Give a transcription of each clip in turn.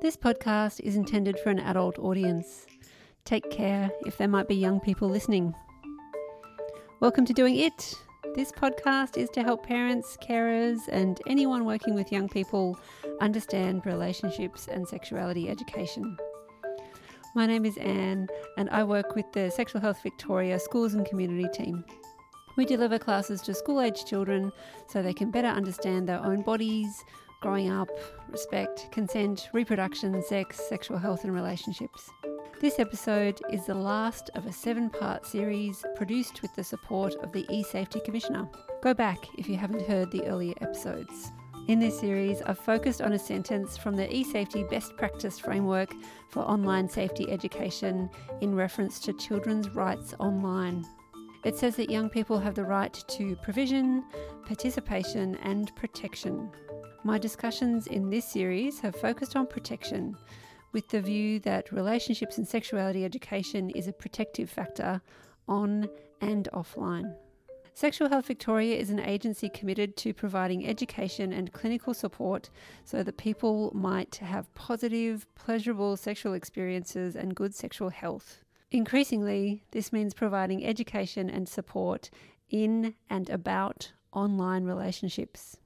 This podcast is intended for an adult audience. Take care if there might be young people listening. Welcome to Doing It. This podcast is to help parents, carers, and anyone working with young people understand relationships and sexuality education. My name is Anne, and I work with the Sexual Health Victoria Schools and Community team. We deliver classes to school-aged children so they can better understand their own bodies, growing up, respect, consent, reproduction, sex, sexual health and relationships. This episode is the last of a 7-part series produced with the support of the eSafety Commissioner. Go back if you haven't heard the earlier episodes. In this series, I've focused on a sentence from the eSafety Best Practice Framework for Online Safety Education in reference to children's rights online. It says that young people have the right to provision, participation and protection. My discussions in this series have focused on protection, with the view that relationships and sexuality education is a protective factor on and offline. Sexual Health Victoria is an agency committed to providing education and clinical support so that people might have positive, pleasurable sexual experiences and good sexual health. Increasingly, this means providing education and support in and about online relationships.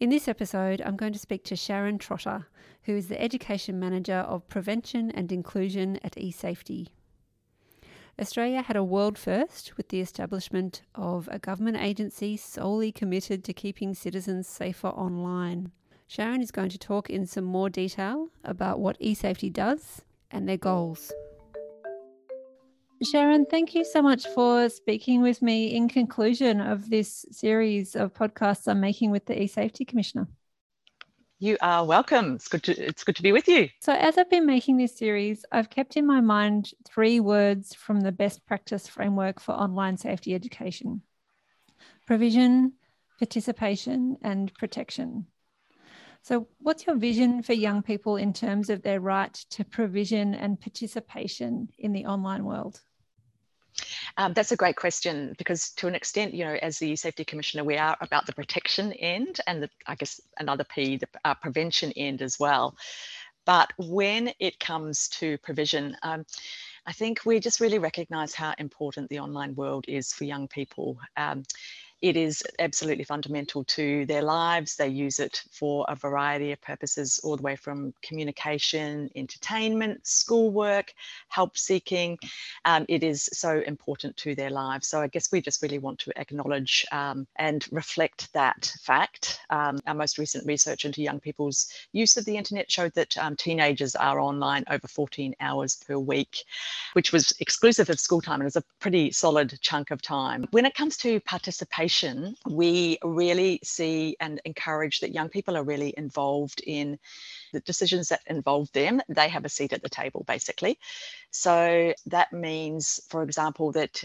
In this episode, I'm going to speak to Sharon Trotter, who is the Education Manager of Prevention and Inclusion at eSafety. Australia had a world first with the establishment of a government agency solely committed to keeping citizens safer online. Sharon is going to talk in some more detail about what eSafety does and their goals. Sharon, thank you so much for speaking with me in conclusion of this series of podcasts I'm making with the eSafety Commissioner. You are welcome. It's good to be with you. So as I've been making this series, I've kept in my mind 3 words from the best practice framework for online safety education: provision, participation, and protection. So what's your vision for young people in terms of their right to provision and participation in the online world? That's a great question, because to an extent, as the eSafety Commissioner, we are about the protection end and the prevention end as well. But when it comes to provision, I think we just really recognise how important the online world is for young people. It is absolutely fundamental to their lives. They use it for a variety of purposes, all the way from communication, entertainment, schoolwork, help seeking. It is so important to their lives. So I guess we just really want to acknowledge and reflect that fact. Our most recent research into young people's use of the internet showed that teenagers are online over 14 hours per week, which was exclusive of school time and is a pretty solid chunk of time. When it comes to participation, we really see and encourage that young people are really involved in the decisions that involve them. They have a seat at the table, basically. So that means, for example, that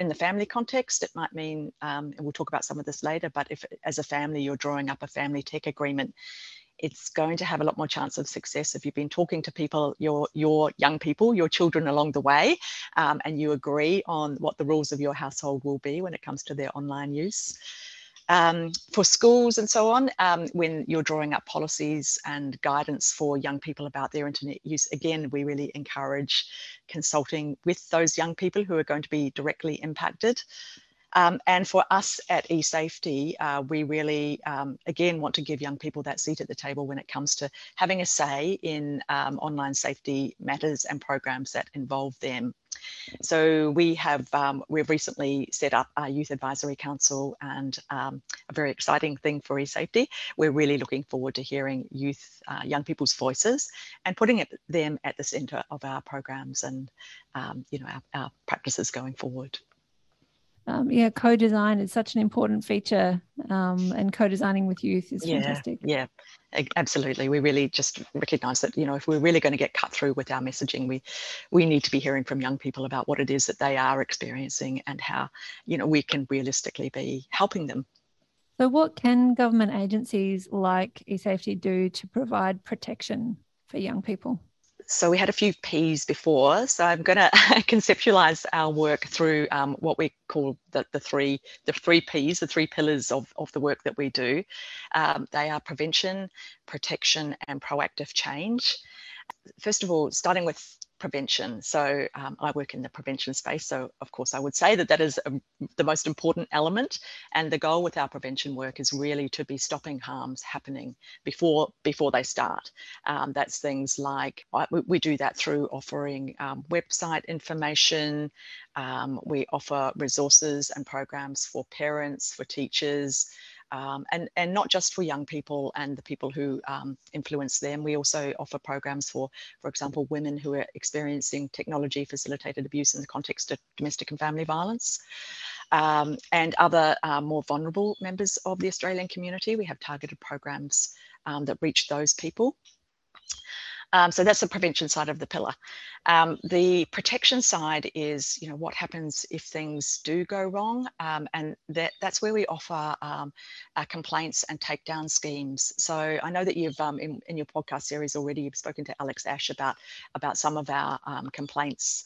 in the family context, it might mean, and we'll talk about some of this later, but if as a family you're drawing up a family tech agreement, it's going to have a lot more chance of success if you've been talking to people, your young people, your children along the way, and you agree on what the rules of your household will be when it comes to their online use. For schools and so on, when you're drawing up policies and guidance for young people about their internet use, again, we really encourage consulting with those young people who are going to be directly impacted. And for us at eSafety, we really, again, want to give young people that seat at the table when it comes to having a say in online safety matters and programs that involve them. So we've recently set up our Youth Advisory Council, and a very exciting thing for eSafety. We're really looking forward to hearing young people's voices and putting them at the centre of our programs and our practices going forward. Co-design is such an important feature, and co-designing with youth is fantastic. Yeah, absolutely. We really just recognise that, if we're really going to get cut through with our messaging, we need to be hearing from young people about what it is that they are experiencing and how, we can realistically be helping them. So what can government agencies like eSafety do to provide protection for young people? So we had a few P's before, so I'm going to conceptualise our work through what we call the three P's, the three pillars of the work that we do. They are prevention, protection and proactive change. First of all, starting with prevention. So I work in the prevention space, so of course I would say that that is the most important element, and the goal with our prevention work is really to be stopping harms happening before they start. That's things like, we do that through offering website information, we offer resources and programs for parents, for teachers, and not just for young people and the people who influence them. We also offer programs for example, women who are experiencing technology-facilitated abuse in the context of domestic and family violence. And other more vulnerable members of the Australian community. We have targeted programs that reach those people. So that's the prevention side of the pillar. The protection side is, what happens if things do go wrong, and that's where we offer our complaints and takedown schemes. So I know that you've in your podcast series already, you've spoken to Alex Ash about some of our complaints,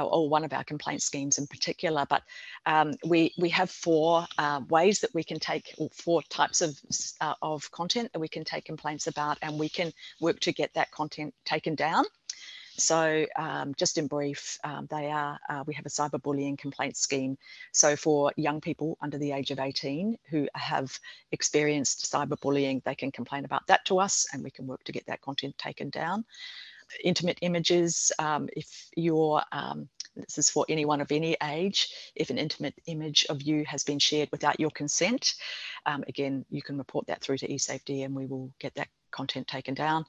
or one of our complaint schemes in particular, but we have four ways that we can take, or four types of content that we can take complaints about, and we can work to get that content taken down. So just in brief, they are, we have a cyberbullying complaint scheme. So for young people under the age of 18 who have experienced cyberbullying, they can complain about that to us and we can work to get that content taken down. Intimate images, if you're, this is for anyone of any age, if an intimate image of you has been shared without your consent, again, you can report that through to eSafety and we will get that content taken down.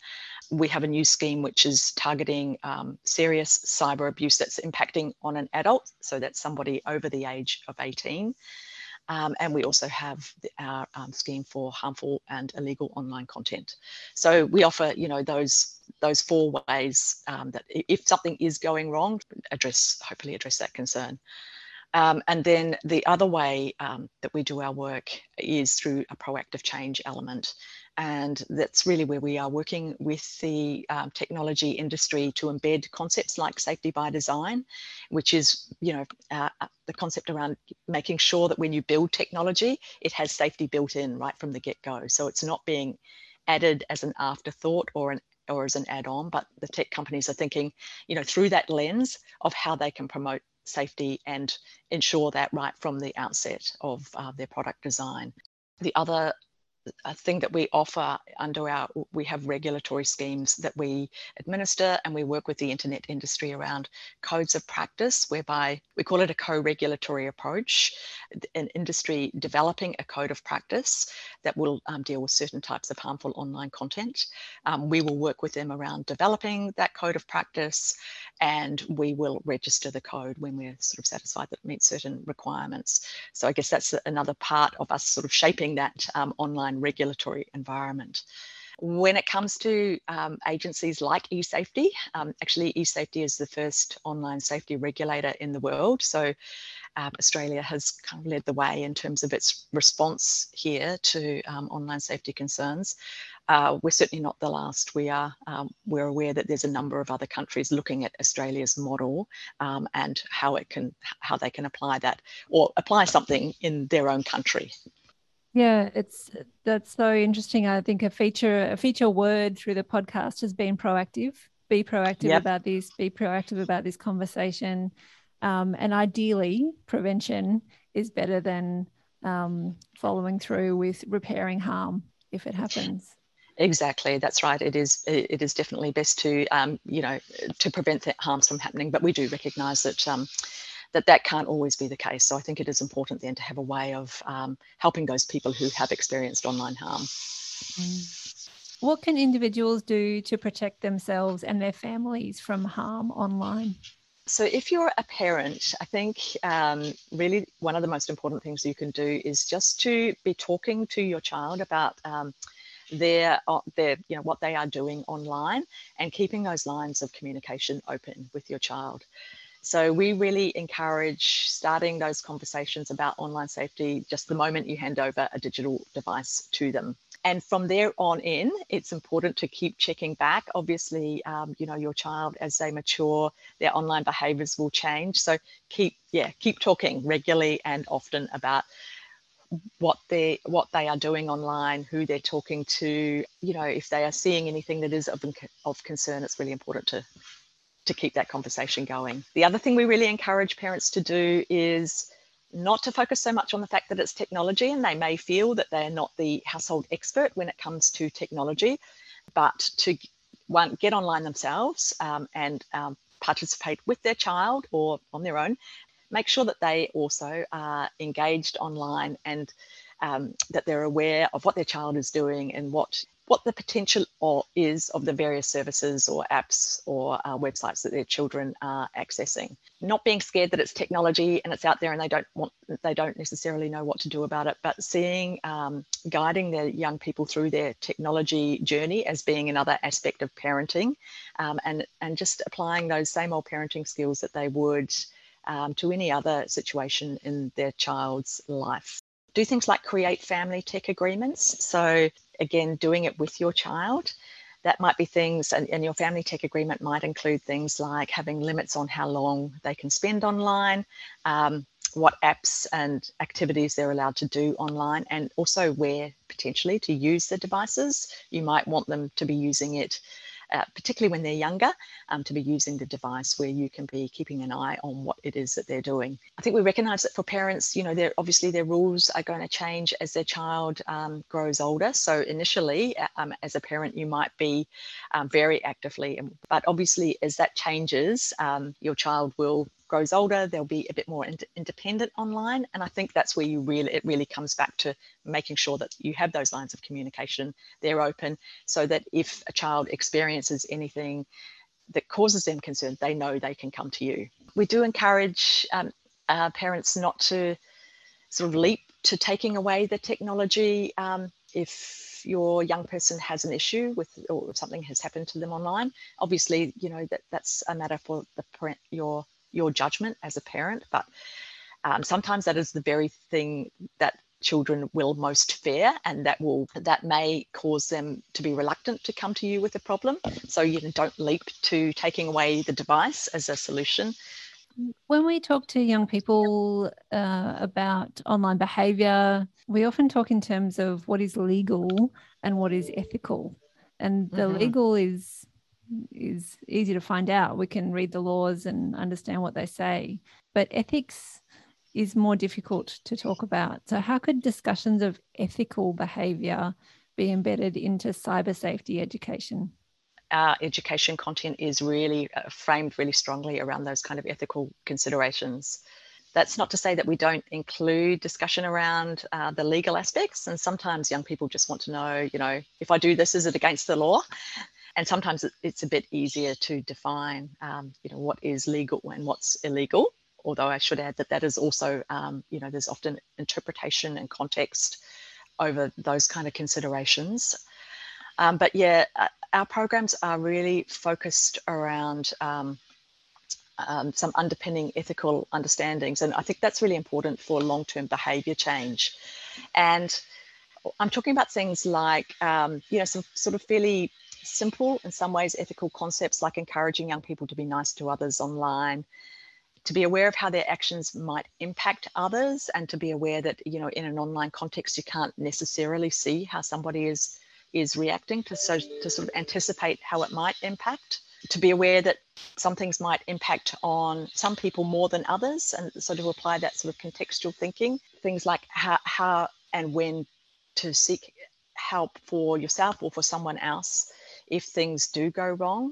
We have a new scheme which is targeting serious cyber abuse that's impacting on an adult, so that's somebody over the age of 18. And we also have our scheme for harmful and illegal online content. So we offer, those four ways that if something is going wrong, hopefully address that concern. And then the other way that we do our work is through a proactive change element. And that's really where we are working with the technology industry to embed concepts like safety by design, which is, the concept around making sure that when you build technology, it has safety built in right from the get-go. So it's not being added as an afterthought or as an add-on, but the tech companies are thinking, through that lens of how they can promote safety and ensure that right from the outset of their product design. The other thing that we offer we have regulatory schemes that we administer, and we work with the internet industry around codes of practice, whereby we call it a co-regulatory approach, an industry developing a code of practice that will deal with certain types of harmful online content. We will work with them around developing that code of practice, and we will register the code when we're sort of satisfied that it meets certain requirements. So I guess that's another part of us sort of shaping that online regulatory environment. When it comes to agencies like eSafety, actually eSafety is the first online safety regulator in the world. So Australia has kind of led the way in terms of its response here to online safety concerns. We're certainly not the last. We're aware that there's a number of other countries looking at Australia's model and how they can apply that or apply something in their own country. Yeah, that's so interesting. I think a feature word through the podcast has been proactive. Be proactive about this. Be proactive about this conversation, and ideally, prevention is better than following through with repairing harm if it happens. Exactly, that's right. It is definitely best to to prevent that harms from happening. But we do recognise that. That can't always be the case. So I think it is important then to have a way of helping those people who have experienced online harm. What can individuals do to protect themselves and their families from harm online? So if you're a parent, I think really one of the most important things you can do is just to be talking to your child about their what they are doing online and keeping those lines of communication open with your child. So we really encourage starting those conversations about online safety just the moment you hand over a digital device to them. And from there on in, it's important to keep checking back. Obviously, your child, as they mature, their online behaviours will change. So keep talking regularly and often about what they are doing online, who they're talking to. You know, if they are seeing anything that is of concern, it's really important to keep that conversation going. The other thing we really encourage parents to do is not to focus so much on the fact that it's technology, and they may feel that they're not the household expert when it comes to technology, but to one, get online themselves and participate with their child or on their own. Make sure that they also are engaged online and that they're aware of what their child is doing and what the potential is of the various services or apps or websites that their children are accessing. Not being scared that it's technology and it's out there and they don't necessarily know what to do about it, but seeing guiding their young people through their technology journey as being another aspect of parenting, and just applying those same old parenting skills that they would to any other situation in their child's life. Do things like create family tech agreements. So again, doing it with your child. That might be things, and your family tech agreement might include things like having limits on how long they can spend online, what apps and activities they're allowed to do online, and also where potentially to use the devices. You might want them to be using it, particularly when they're younger, to be using the device where you can be keeping an eye on what it is that they're doing. I think we recognise that for parents, obviously their rules are going to change as their child grows older. So initially, as a parent, you might be very actively, but obviously as that changes, your child grows older, they'll be a bit more independent online. And I think that's where it really comes back to making sure that you have those lines of communication, they're open, so that if a child experiences anything that causes them concern, they know they can come to you. We do encourage parents not to sort of leap to taking away the technology. If your young person has an issue with, or something has happened to them online, obviously, that's a matter for the parent, your judgment as a parent, but sometimes that is the very thing that children will most fear, and that may cause them to be reluctant to come to you with a problem. So don't leap to taking away the device as a solution. When we talk to young people about online behaviour, we often talk in terms of what is legal and what is ethical, and the legal is easy to find out. We can read the laws and understand what they say, but ethics is more difficult to talk about. So how could discussions of ethical behaviour be embedded into cyber safety education? Our education content is really framed really strongly around those kind of ethical considerations. That's not to say that we don't include discussion around the legal aspects, and sometimes young people just want to know, if I do this, is it against the law? And sometimes it's a bit easier to define, what is legal and what's illegal. Although I should add that is also, there's often interpretation and context over those kind of considerations. Our programs are really focused around some underpinning ethical understandings. And I think that's really important for long-term behaviour change. And I'm talking about things like, some sort of fairly simple, in some ways, ethical concepts like encouraging young people to be nice to others online, to be aware of how their actions might impact others, and to be aware that, in an online context, you can't necessarily see how somebody is reacting, to sort of anticipate how it might impact, to be aware that some things might impact on some people more than others, and so to apply that sort of contextual thinking, things like how and when to seek help for yourself or for someone else if things do go wrong.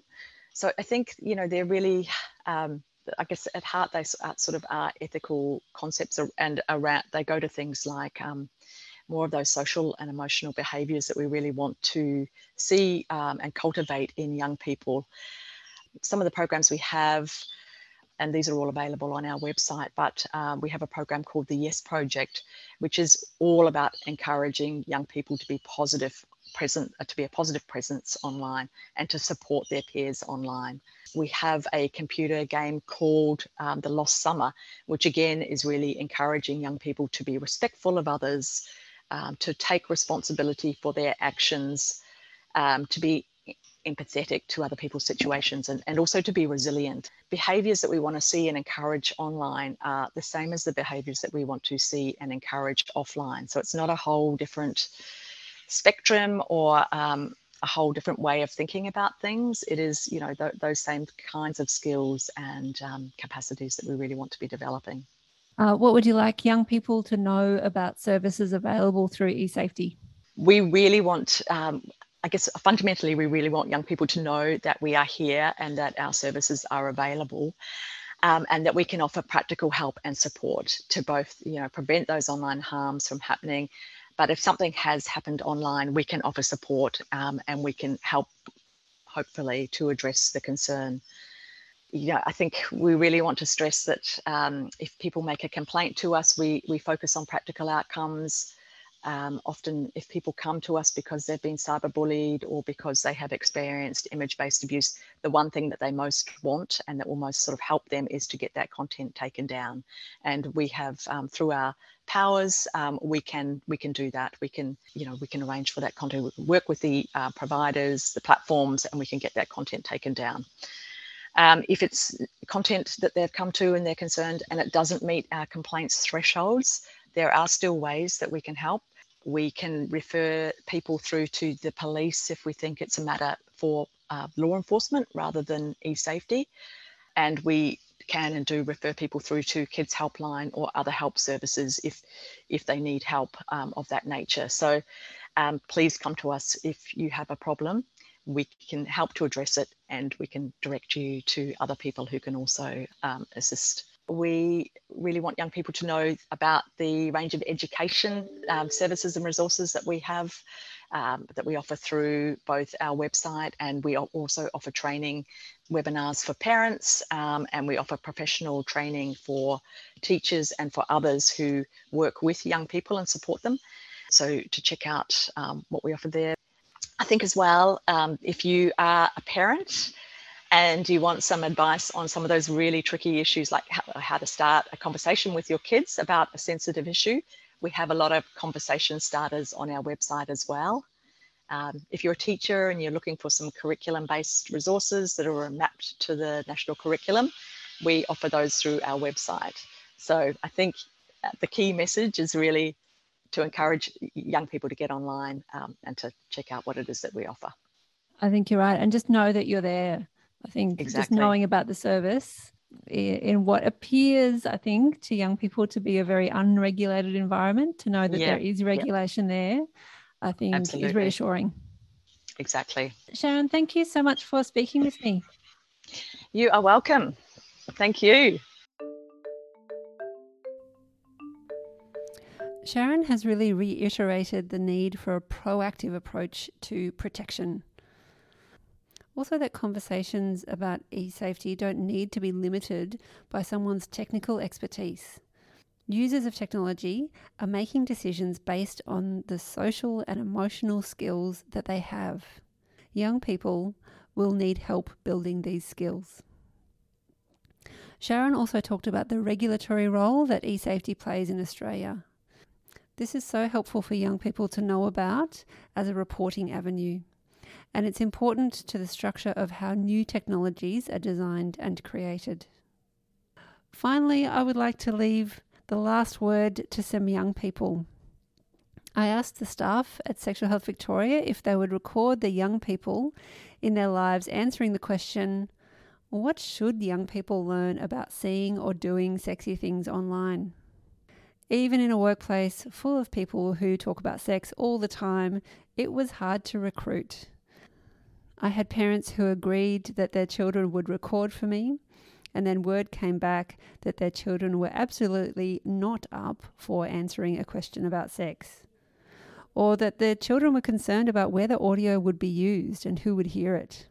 So I think, they're really, I guess at heart, they sort of are ethical concepts, and around, they go to things like more of those social and emotional behaviours that we really want to see and cultivate in young people. Some of the programs we have, and these are all available on our website, but we have a program called The Yes Project, which is all about encouraging young people to be positive present, to be a positive presence online and to support their peers online. We have a computer game called The Lost Summer, which again is really encouraging young people to be respectful of others, to take responsibility for their actions, to be empathetic to other people's situations, and also to be resilient. Behaviours that we want to see and encourage online are the same as the behaviours that we want to see and encourage offline. So it's not a whole different spectrum or a whole different way of thinking about things. It is, you know, those same kinds of skills and capacities that we really want to be developing. What would you like young people to know about services available through eSafety? We really want... I guess fundamentally, we really want young people to know that we are here and that our services are available, and that we can offer practical help and support to both, you know, prevent those online harms from happening. But if something has happened online, we can offer support and we can help, hopefully, to address the concern. Yeah, I think we really want to stress that if people make a complaint to us, we focus on practical outcomes. Often if people come to us because they've been cyberbullied or because they have experienced image-based abuse, the one thing that they most want and that will most sort of help them is to get that content taken down. And we have, through our powers, we can do that. We can arrange for that content. We can work with the providers, the platforms, and we can get that content taken down. If it's content that they've come to and they're concerned and it doesn't meet our complaints thresholds, there are still ways that we can help. We can refer people through to the police if we think it's a matter for law enforcement rather than eSafety. And we can and do refer people through to Kids Helpline or other help services if they need help of that nature. So please come to us if you have a problem. We can help to address it and we can direct you to other people who can also assist. We really want young people to know about the range of education services and resources that we have, that we offer through both our website, and we also offer training webinars for parents, and we offer professional training for teachers and for others who work with young people and support them. So to check out what we offer there. I think as well, if you are a parent and you want some advice on some of those really tricky issues, like how to start a conversation with your kids about a sensitive issue, we have a lot of conversation starters on our website as well. If you're a teacher and you're looking for some curriculum-based resources that are mapped to the national curriculum, we offer those through our website. So I think the key message is really to encourage young people to get online and to check out what it is that we offer. I think you're right. And just know that you're there. I think exactly. Just knowing about the service in what appears, I think, to young people to be a very unregulated environment, to know that there is regulation there, I think Absolutely. Is reassuring. Exactly. Sharon, thank you so much for speaking with me. You are welcome. Thank you. Sharon has really reiterated the need for a proactive approach to protection. Also, that conversations about eSafety don't need to be limited by someone's technical expertise. Users of technology are making decisions based on the social and emotional skills that they have. Young people will need help building these skills. Sharon also talked about the regulatory role that eSafety plays in Australia. This is so helpful for young people to know about as a reporting avenue. And it's important to the structure of how new technologies are designed and created. Finally, I would like to leave the last word to some young people. I asked the staff at Sexual Health Victoria if they would record the young people in their lives answering the question, what should young people learn about seeing or doing sexy things online? Even in a workplace full of people who talk about sex all the time, it was hard to recruit. I had parents who agreed that their children would record for me, and then word came back that their children were absolutely not up for answering a question about sex, or that their children were concerned about where the audio would be used and who would hear it.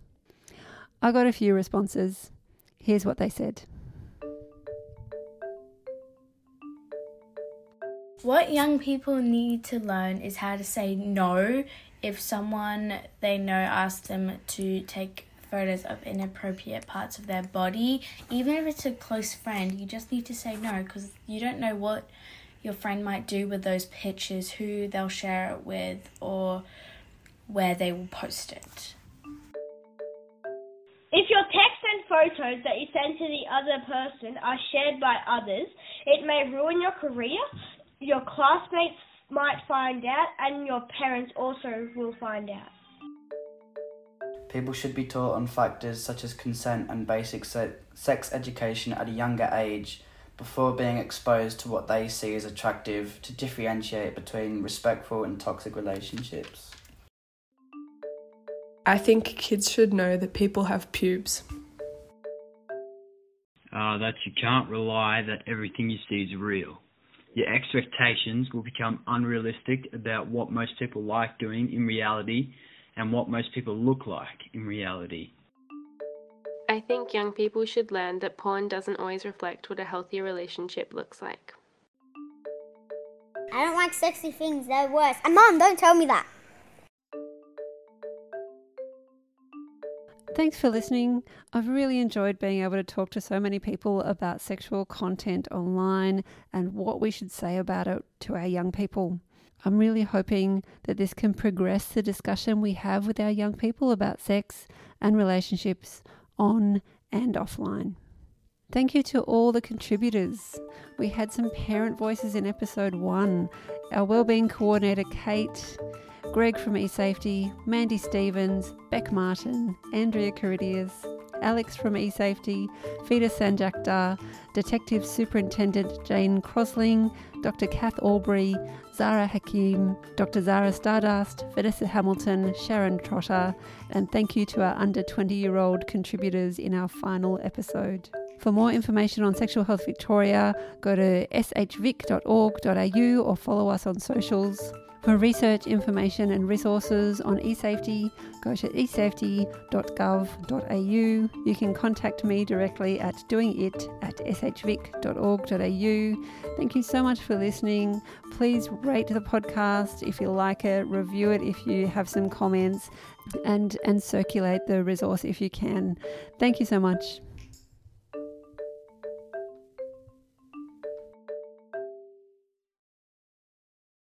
I got a few responses. Here's what they said. What young people need to learn is how to say no if someone they know asks them to take photos of inappropriate parts of their body, even if it's a close friend, you just need to say no, because you don't know what your friend might do with those pictures, who they'll share it with, or where they will post it. If your text and photos that you send to the other person are shared by others, it may ruin your career, your classmates might find out, and your parents also will find out. People should be taught on factors such as consent and basic sex education at a younger age before being exposed to what they see as attractive, to differentiate between respectful and toxic relationships. I think kids should know that people have pubes. That you can't rely that everything you see is real. Your expectations will become unrealistic about what most people like doing in reality and what most people look like in reality. I think young people should learn that porn doesn't always reflect what a healthy relationship looks like. I don't like sexy things, they're worse. And Mum, don't tell me that. Thanks for listening. I've really enjoyed being able to talk to so many people about sexual content online and what we should say about it to our young people. I'm really hoping that this can progress the discussion we have with our young people about sex and relationships on and offline. Thank you to all the contributors. We had some parent voices in episode 1. Our wellbeing coordinator, Kate, Greg from eSafety, Mandy Stevens, Beck Martin, Andrea Karidias, Alex from eSafety, Fida Sanjakdar, Detective Superintendent Jane Crosling, Dr. Kath Albury, Zara Hakim, Dr. Zara Stardust, Vanessa Hamilton, Sharon Trotter, and thank you to our under 20-year-old contributors in our final episode. For more information on Sexual Health Victoria, go to shvic.org.au or follow us on socials. For research, information and resources on eSafety, go to esafety.gov.au. You can contact me directly at doingit@shvic.org.au. Thank you so much for listening. Please rate the podcast if you like it, review it if you have some comments, and circulate the resource if you can. Thank you so much.